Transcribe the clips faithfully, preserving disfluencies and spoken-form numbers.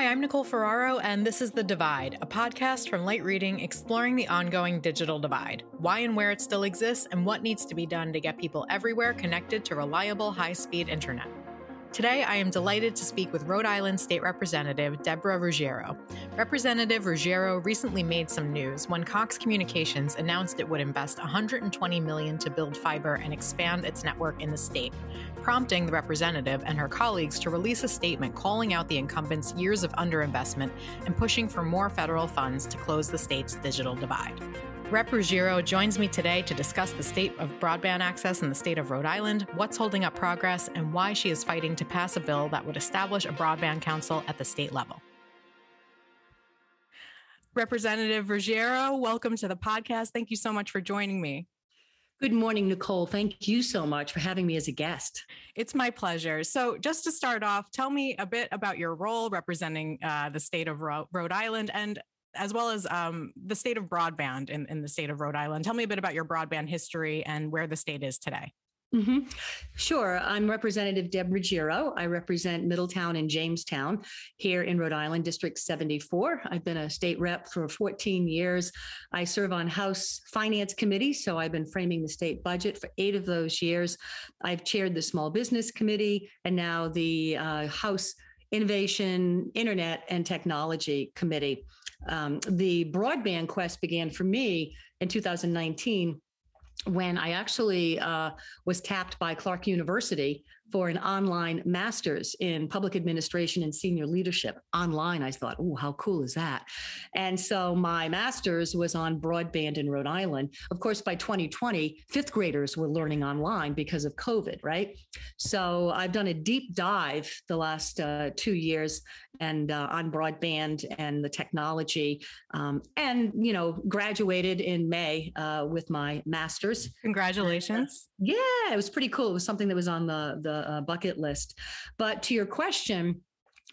Hi, I'm Nicole Ferraro, and this is The Divide, a podcast from Light Reading exploring the ongoing digital divide, why and where it still exists, and what needs to be done to get people everywhere connected to reliable, high-speed internet. Today, I am delighted to speak with Rhode Island State Representative Deborah Ruggiero. Representative Ruggiero recently made some news when Cox Communications announced it would invest one hundred twenty million dollars to build fiber and expand its network in the state, prompting the representative and her colleagues to release a statement calling out the incumbent's years of underinvestment and pushing for more federal funds to close the state's digital divide. Rep Ruggiero joins me today to discuss the state of broadband access in the state of Rhode Island, what's holding up progress, and why she is fighting to pass a bill that would establish a broadband council at the state level. Representative Ruggiero, welcome to the podcast. Thank you so much for joining me. Good morning, Nicole. Thank you so much for having me as a guest. It's my pleasure. So just to start off, tell me a bit about your role representing uh, the state of Ro- Rhode Island and as well as um, the state of broadband in, in the state of Rhode Island. Tell me a bit about your broadband history and where the state is today. Mm-hmm. Sure. I'm Representative Deb Ruggiero. I represent Middletown and Jamestown here in Rhode Island, District seventy-four. I've been a state rep for fourteen years. I serve on House Finance Committee, so I've been framing the state budget for eight of those years. I've chaired the Small Business Committee and now the uh, House Innovation, Internet, and Technology Committee. Um, the broadband quest began for me in two thousand nineteen when I actually uh, was tapped by Clark University for an online master's in public administration and senior leadership online. I thought, oh, how cool is that? And so my master's was on broadband in Rhode Island. Of course, by twenty twenty, fifth graders were learning online because of COVID, right? So I've done a deep dive the last uh, two years and uh, on broadband and the technology um, and, you know, graduated in May uh, with my master's. Congratulations. Yeah, it was pretty cool. It was something that was on the, the Uh, bucket list. But to your question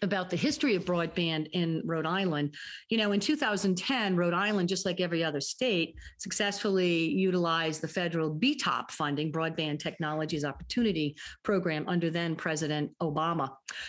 about the history of broadband in Rhode Island, you know, in two thousand ten, Rhode Island, just like every other state, successfully utilized the federal B T O P funding, Broadband Technologies Opportunity Program, under then President Obama.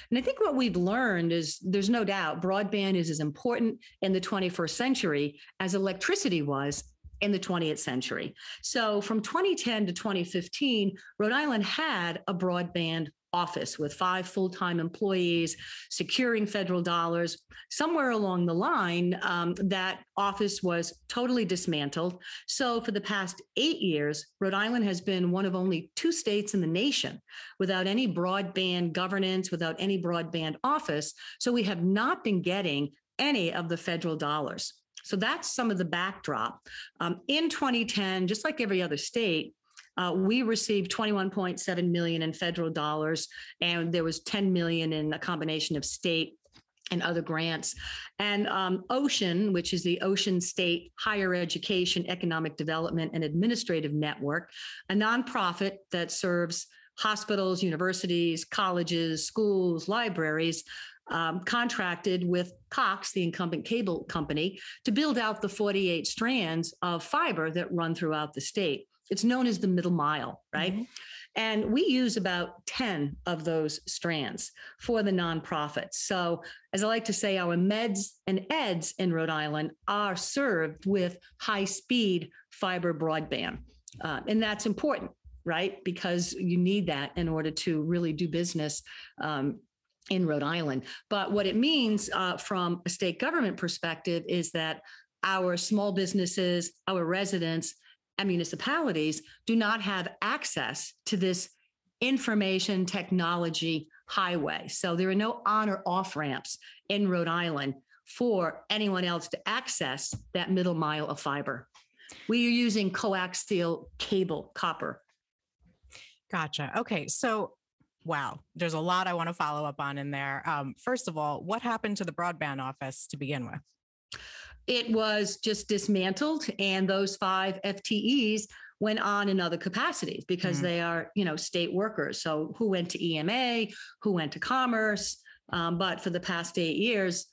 And I think what we've learned is there's no doubt broadband is as important in the twenty-first century as electricity was in the twentieth century. So from twenty ten to twenty fifteen, Rhode Island had a broadband office with five full-time employees securing federal dollars. Somewhere along the line, um, that office was totally dismantled. So for the past eight years, Rhode Island has been one of only two states in the nation without any broadband governance, without any broadband office. So we have not been getting any of the federal dollars. So that's some of the backdrop. Um, in twenty ten, just like every other state, uh, we received twenty-one point seven million dollars in federal dollars, and there was ten million dollars in a combination of state and other grants. And um, Ocean, which is the Ocean State Higher Education, Economic Development, and Administrative Network, a nonprofit that serves hospitals, universities, colleges, schools, libraries, Um, contracted with Cox, the incumbent cable company, to build out the forty-eight strands of fiber that run throughout the state. It's known as the middle mile, right? Mm-hmm. And we use about ten of those strands for the nonprofits. So as I like to say, our meds and eds in Rhode Island are served with high-speed fiber broadband. Uh, and that's important, right? Because you need that in order to really do business um, in Rhode Island. But what it means uh, from a state government perspective is that our small businesses, our residents, and municipalities do not have access to this information technology highway. So there are no on or off ramps in Rhode Island for anyone else to access that middle mile of fiber. We are using coaxial cable, copper. Gotcha. Okay. So wow, there's a lot I want to follow up on in there. Um, first of all, what happened to the broadband office to begin with? It was just dismantled, and those five F T Es went on in other capacities because mm-hmm. they are, you know, state workers. So who went to E M A, who went to Commerce, um, but for the past eight years,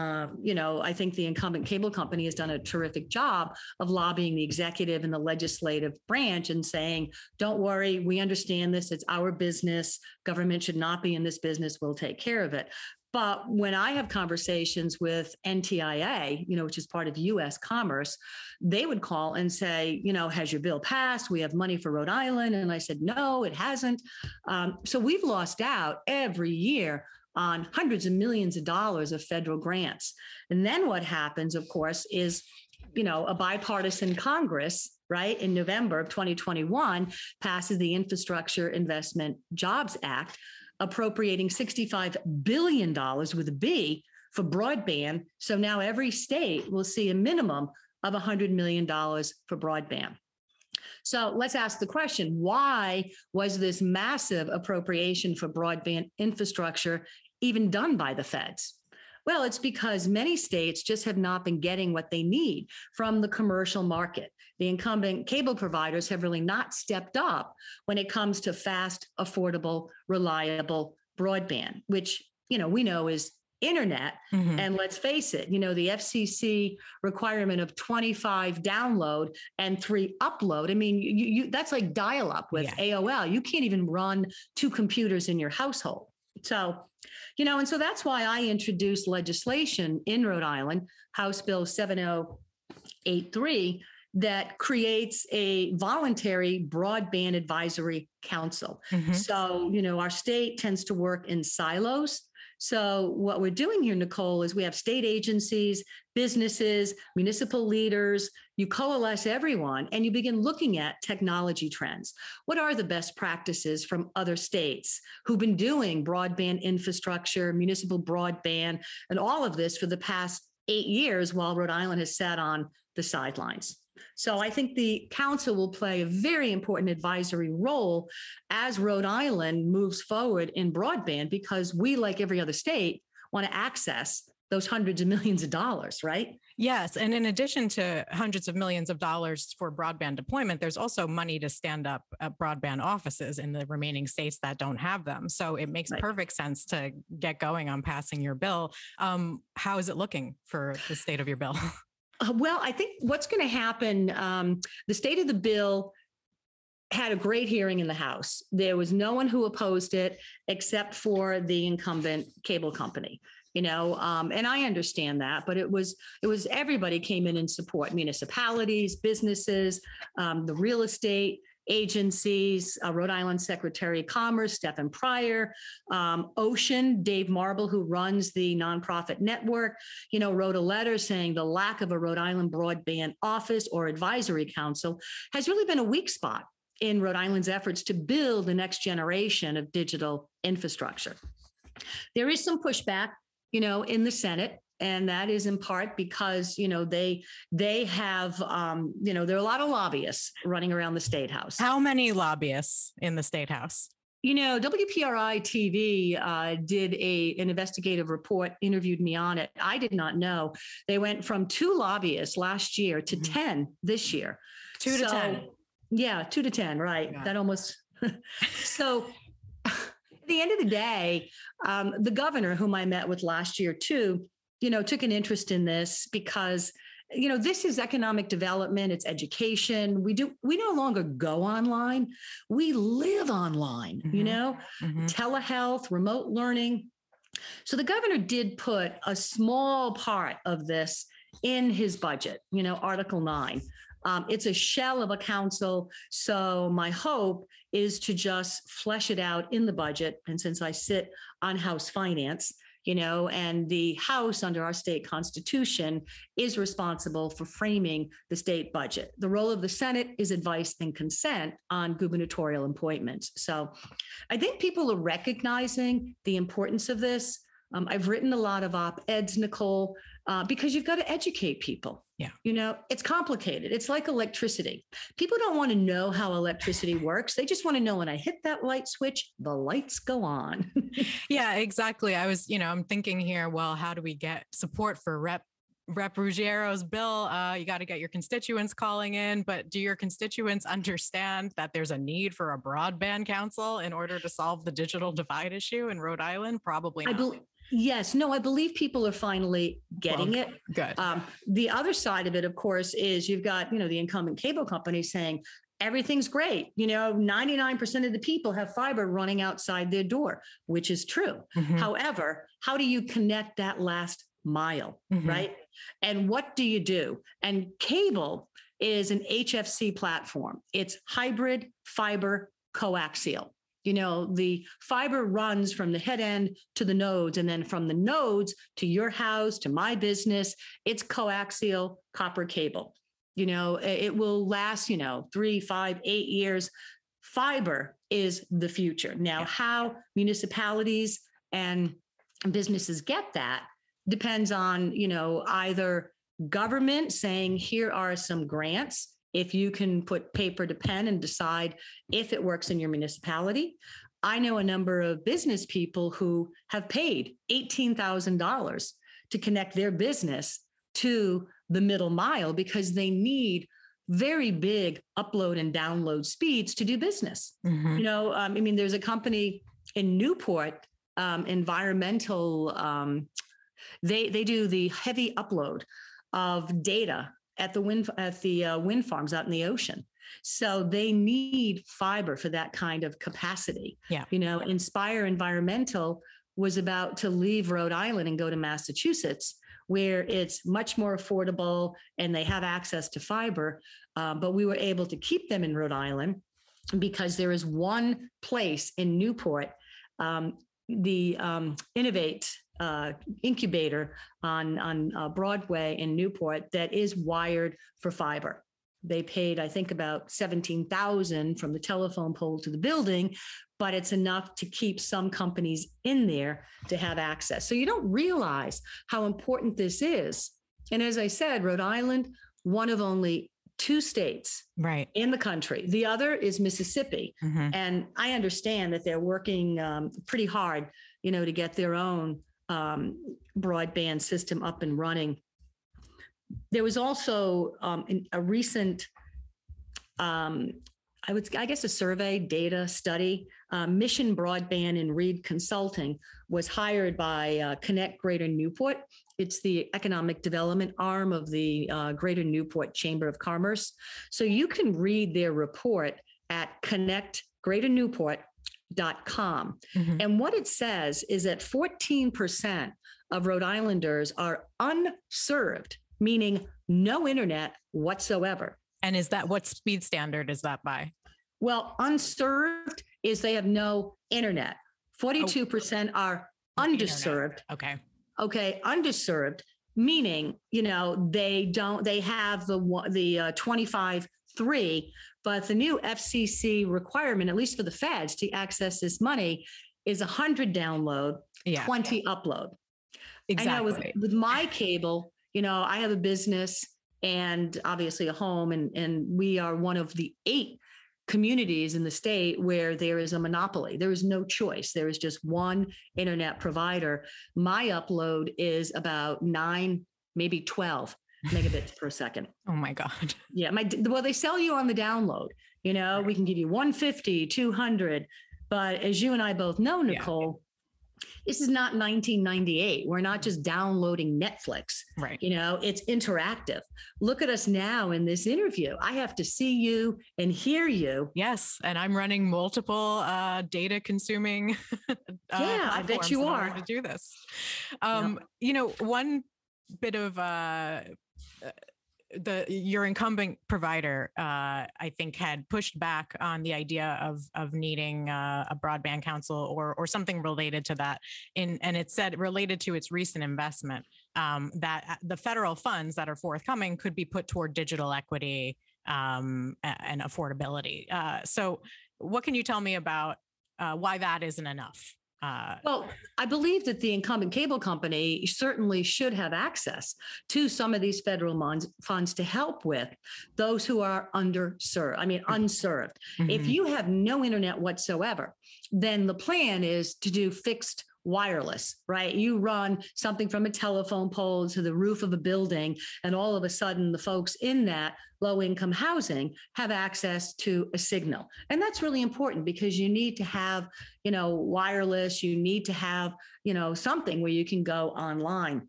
Uh, you know, I think the incumbent cable company has done a terrific job of lobbying the executive and the legislative branch and saying, don't worry, we understand this. It's our business. Government should not be in this business. We'll take care of it. But when I have conversations with N T I A, you know, which is part of U S Commerce, they would call and say, you know, has your bill passed? We have money for Rhode Island. And I said, no, it hasn't. Um, so we've lost out every year on hundreds of millions of dollars of federal grants. And then what happens, of course, is, you know, a bipartisan Congress, right, in November of twenty twenty-one passes the Infrastructure Investment Jobs Act, appropriating sixty-five billion dollars with a B for broadband. So now every state will see a minimum of one hundred million dollars for broadband. So let's ask the question, why was this massive appropriation for broadband infrastructure even done by the feds? Well, it's because many states just have not been getting what they need from the commercial market. The incumbent cable providers have really not stepped up when it comes to fast, affordable, reliable broadband, which, you know, we know is internet. Mm-hmm. And let's face it, you know, the F C C requirement of twenty-five download and three upload. I mean, you, you that's like dial up with yeah. A O L. You can't even run two computers in your household. So, you know, and so that's why I introduced legislation in Rhode Island, House Bill seven oh eight three, that creates a voluntary broadband advisory council. Mm-hmm. So, you know, our state tends to work in silos. So what we're doing here, Nicole, is we have state agencies, businesses, municipal leaders, you coalesce everyone and you begin looking at technology trends. What are the best practices from other states who've been doing broadband infrastructure, municipal broadband, and all of this for the past eight years while Rhode Island has sat on the sidelines? So I think the council will play a very important advisory role as Rhode Island moves forward in broadband, because we, like every other state, want to access those hundreds of millions of dollars, right? Yes. And in addition to hundreds of millions of dollars for broadband deployment, there's also money to stand up uh, broadband offices in the remaining states that don't have them. So it makes right. perfect sense to get going on passing your bill. Um, how is it looking for the state of your bill? Well, I think what's going to happen, um, the state of the bill had a great hearing in the House. There was no one who opposed it except for the incumbent cable company, you know, um, and I understand that, but it was, it was everybody came in in support, municipalities, businesses, um, the real estate agencies, uh, Rhode Island Secretary of Commerce, Stephen Pryor, um, Ocean, Dave Marble, who runs the nonprofit network, you know, wrote a letter saying the lack of a Rhode Island broadband office or advisory council has really been a weak spot in Rhode Island's efforts to build the next generation of digital infrastructure. There is some pushback, you know, in the Senate. And that is in part because, you know, they they have, um, you know, there are a lot of lobbyists running around the state house. How many lobbyists in the state house? You know, W P R I T V uh, did a an investigative report, interviewed me on it. I did not know. They went from two lobbyists last year to mm-hmm. ten this year. Two so, to ten. Yeah, two to ten. Right. Yeah. That almost. So. At the end of the day, um, the governor, whom I met with last year, too, you know, took an interest in this because, you know, this is economic development. It's education. We do. We no longer go online. We live online, mm-hmm. you know, mm-hmm. telehealth, remote learning. So the governor did put a small part of this in his budget, you know, Article nine. Um, it's a shell of a council. So my hope is to just flesh it out in the budget. And since I sit on House Finance, you know, and the House under our state constitution is responsible for framing the state budget. The role of the Senate is advice and consent on gubernatorial appointments. So I think people are recognizing the importance of this. Um, I've written a lot of op-eds, Nicole, uh, because you've got to educate people. Yeah. You know, it's complicated. It's like electricity. People don't want to know how electricity works. They just want to know when I hit that light switch, the lights go on. Yeah, exactly. I was, you know, I'm thinking here, well, how do we get support for Rep. Rep. Ruggiero's bill? Uh, you got to get your constituents calling in, but do your constituents understand that there's a need for a broadband council in order to solve the digital divide issue in Rhode Island? Probably not. I believe- Yes. No, I believe people are finally getting well, it. Good. Um, the other side of it, of course, is you've got, you know, the incumbent cable company saying, everything's great. You know, ninety-nine percent of the people have fiber running outside their door, which is true. Mm-hmm. However, how do you connect that last mile, mm-hmm. right? And what do you do? And cable is an H F C platform. It's hybrid fiber coaxial. You know, the fiber runs from the head end to the nodes, and then from the nodes to your house, to my business. It's coaxial copper cable. You know, it will last, you know, three, five, eight years. Fiber is the future. Now, yeah. how municipalities and businesses get that depends on, you know, either government saying, here are some grants, if you can put paper to pen and decide if it works in your municipality. I know a number of business people who have paid eighteen thousand dollars to connect their business to the middle mile because they need very big upload and download speeds to do business. Mm-hmm. You know, um, I mean, there's a company in Newport, um, environmental, um, they they do the heavy upload of data at the wind at the uh, wind farms out in the ocean. So they need fiber for that kind of capacity. Yeah. You know, Inspire Environmental was about to leave Rhode Island and go to Massachusetts, where it's much more affordable and they have access to fiber. Uh, but we were able to keep them in Rhode Island because there is one place in Newport, um, the um, Innovate uh, incubator on, on uh, Broadway in Newport, that is wired for fiber. They paid, I think, about seventeen thousand dollars from the telephone pole to the building, but it's enough to keep some companies in there to have access. So you don't realize how important this is. And as I said, Rhode Island, one of only two states right. in the country. The other is Mississippi. Mm-hmm. And I understand that they're working um, pretty hard, you know, to get their own um, broadband system up and running. There was also um, a recent, um, I would, I guess, a survey data study. Uh, Mission Broadband and Reed Consulting was hired by uh, Connect Greater Newport. It's the economic development arm of the uh, Greater Newport Chamber of Commerce. So you can read their report at connect greater newport dot com. Mm-hmm. And what it says is that fourteen percent of Rhode Islanders are unserved, meaning no internet whatsoever. And is that, what speed standard is that by? Well, unserved is they have no internet. forty-two percent oh. are underserved. Internet. Okay. Okay. Underserved, meaning, you know, they don't, they have the, the uh, twenty-five three, but the new F C C requirement, at least for the feds to access this money, is one hundred download, yeah. twenty yeah. upload. Exactly. I know with, with my cable, you know, I have a business and obviously a home, and, and we are one of the eight communities in the state where there is a monopoly. There is no choice. There is just one internet provider. My upload is about nine, maybe twelve megabits per second. Oh my God. Yeah. My, well, they sell you on the download, you know, right. we can give you one fifty, two hundred, but as you and I both know, Nicole, yeah. this is not nineteen ninety-eight. We're not just downloading Netflix. Right. You know, it's interactive. Look at us now in this interview. I have to see you and hear you. Yes. And I'm running multiple uh, data consuming. uh, yeah, I bet you are. To do this. Um, yep. You know, one bit of uh, the your incumbent provider, uh, I think, had pushed back on the idea of of needing uh, a broadband council or or something related to that. In and it said related to its recent investment um, that the federal funds that are forthcoming could be put toward digital equity um, and affordability. Uh, so, what can you tell me about uh, why that isn't enough? Uh, well, I believe that the incumbent cable company certainly should have access to some of these federal mon- funds to help with those who are underserved. I mean, unserved. Mm-hmm. If you have no internet whatsoever, then the plan is to do fixed wireless, right? You run something from a telephone pole to the roof of a building, and all of a sudden the folks in that low-income housing have access to a signal. And that's really important because you need to have, you know, wireless, you need to have, you know, something where you can go online.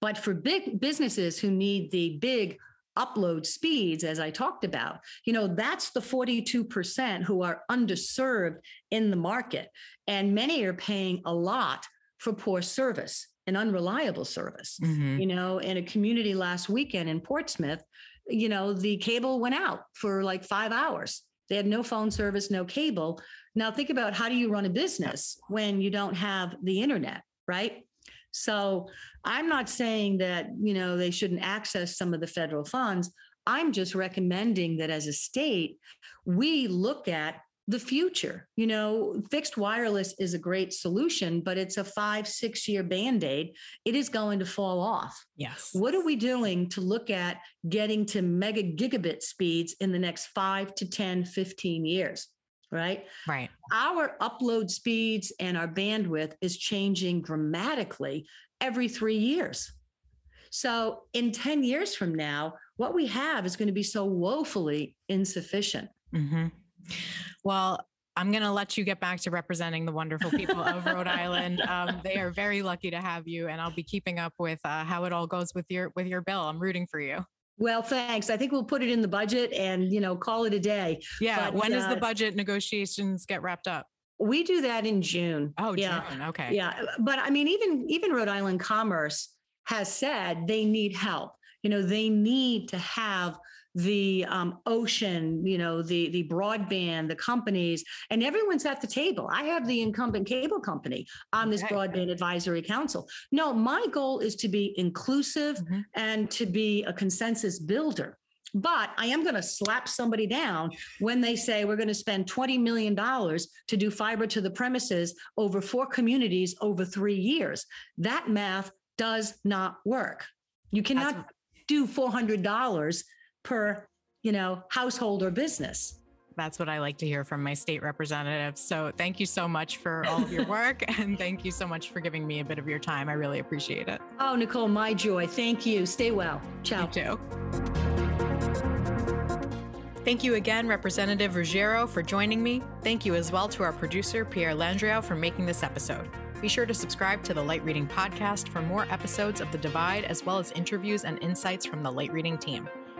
But for big businesses who need the big upload speeds, as I talked about, you know, that's the forty-two percent who are underserved in the market. And many are paying a lot for poor service and unreliable service. Mm-hmm. You know, in a community last weekend in Portsmouth, you know, the cable went out for like five hours. They had no phone service, no cable. Now think about, how do you run a business when you don't have the internet, right? So I'm not saying that, you know, they shouldn't access some of the federal funds. I'm just recommending that as a state, we look at the future. You know, fixed wireless is a great solution, but it's a five, six year Band-Aid. It is going to fall off. Yes. What are we doing to look at getting to mega gigabit speeds in the next five to ten, fifteen years? Right? Right. Our upload speeds and our bandwidth is changing dramatically every three years. So in ten years from now, what we have is going to be so woefully insufficient. Mm-hmm. Well, I'm going to let you get back to representing the wonderful people of Rhode Island. Um, they are very lucky to have you, and I'll be keeping up with uh, how it all goes with your, with your bill. I'm rooting for you. Well, thanks. I think we'll put it in the budget and, you know, call it a day. Yeah. But when uh, does the budget negotiations get wrapped up? We do that in June. Oh, yeah. June. Okay. Yeah. But I mean, even, even Rhode Island Commerce has said they need help. You know, they need to have the um, Ocean, you know, the, the broadband, the companies, and everyone's at the table. I have the incumbent cable company on this okay. broadband advisory council. No, my goal is to be inclusive mm-hmm. and to be a consensus builder. But I am going to slap somebody down when they say we're going to spend twenty million dollars to do fiber to the premises over four communities over three years. That math does not work. You cannot That's- do four hundred dollars per, you know, household or business. That's what I like to hear from my state representatives. So thank you so much for all of your work. And thank you so much for giving me a bit of your time. I really appreciate it. Oh, Nicole, my joy. Thank you. Stay well. Ciao. You too. Thank you again, Representative Ruggiero, for joining me. Thank you as well to our producer, Pierre Landreau, for making this episode. Be sure to subscribe to the Light Reading podcast for more episodes of The Divide, as well as interviews and insights from the Light Reading team.